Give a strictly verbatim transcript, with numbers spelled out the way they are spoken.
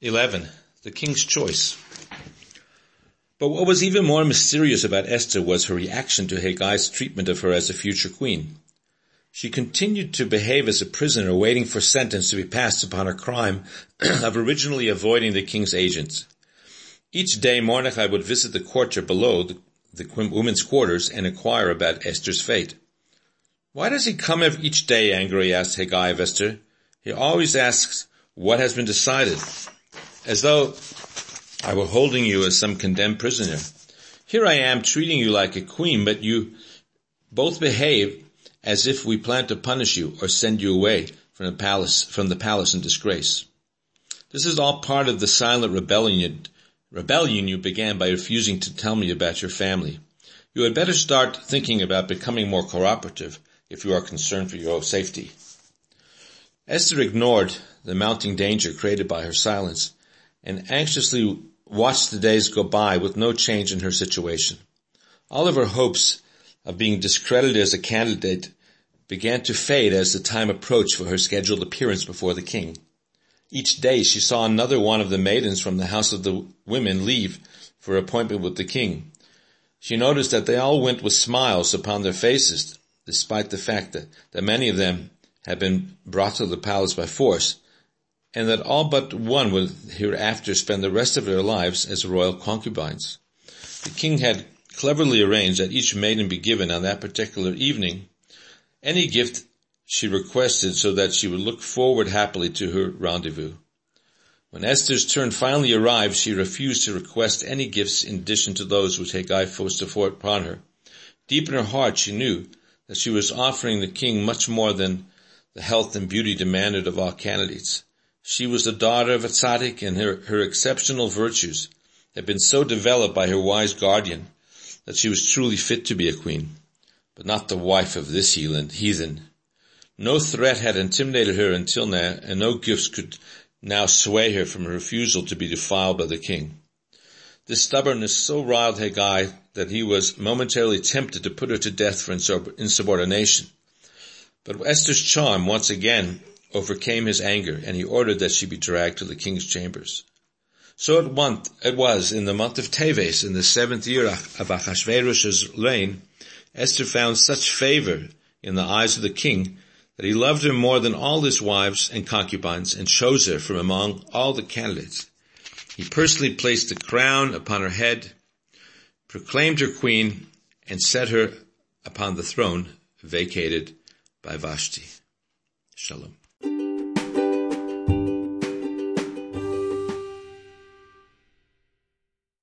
eleven. The King's Choice. But what was even more mysterious about Esther was her reaction to Hegai's treatment of her as a future queen. She continued to behave as a prisoner waiting for sentence to be passed upon her crime of originally avoiding the king's agents. Each day Mordechai would visit the courtyard below the, the women's quarters and inquire about Esther's fate. "Why does he come each day?" angrily asked Hegai of Esther. "He always asks what has been decided, as though I were holding you as some condemned prisoner. Here I am treating you like a queen, but you both behave as if we plan to punish you or send you away from the palace, from the palace in disgrace." This is all part of the silent rebellion, rebellion you began by refusing to tell me about your family. You had better start thinking about becoming more cooperative if you are concerned for your own safety. Esther ignored the mounting danger created by her silence and anxiously watched the days go by with no change in her situation. All of her hopes of being discredited as a candidate began to fade as the time approached for her scheduled appearance before the king. Each day she saw another one of the maidens from the house of the women leave for appointment with the king. She noticed that they all went with smiles upon their faces, despite the fact that, that many of them had been brought to the palace by force, and that all but one would hereafter spend the rest of their lives as royal concubines. The king had cleverly arranged that each maiden be given on that particular evening any gift she requested so that she would look forward happily to her rendezvous. When Esther's turn finally arrived, she refused to request any gifts in addition to those which Hegai forced upon her. Deep in her heart she knew that she was offering the king much more than the health and beauty demanded of all candidates. She was the daughter of a tzaddik, and her, her exceptional virtues had been so developed by her wise guardian that she was truly fit to be a queen, but not the wife of this heathen. No threat had intimidated her until now, and no gifts could now sway her from her refusal to be defiled by the king. This stubbornness so riled Hegai that he was momentarily tempted to put her to death for insubordination. But Esther's charm once again overcame his anger, and he ordered that she be dragged to the king's chambers. So at once it was in the month of Teves, in the seventh year of Achashverosh's reign, Esther found such favor in the eyes of the king that he loved her more than all his wives and concubines and chose her from among all the candidates. He personally placed the crown upon her head, proclaimed her queen, and set her upon the throne vacated by Vashti. Shalom.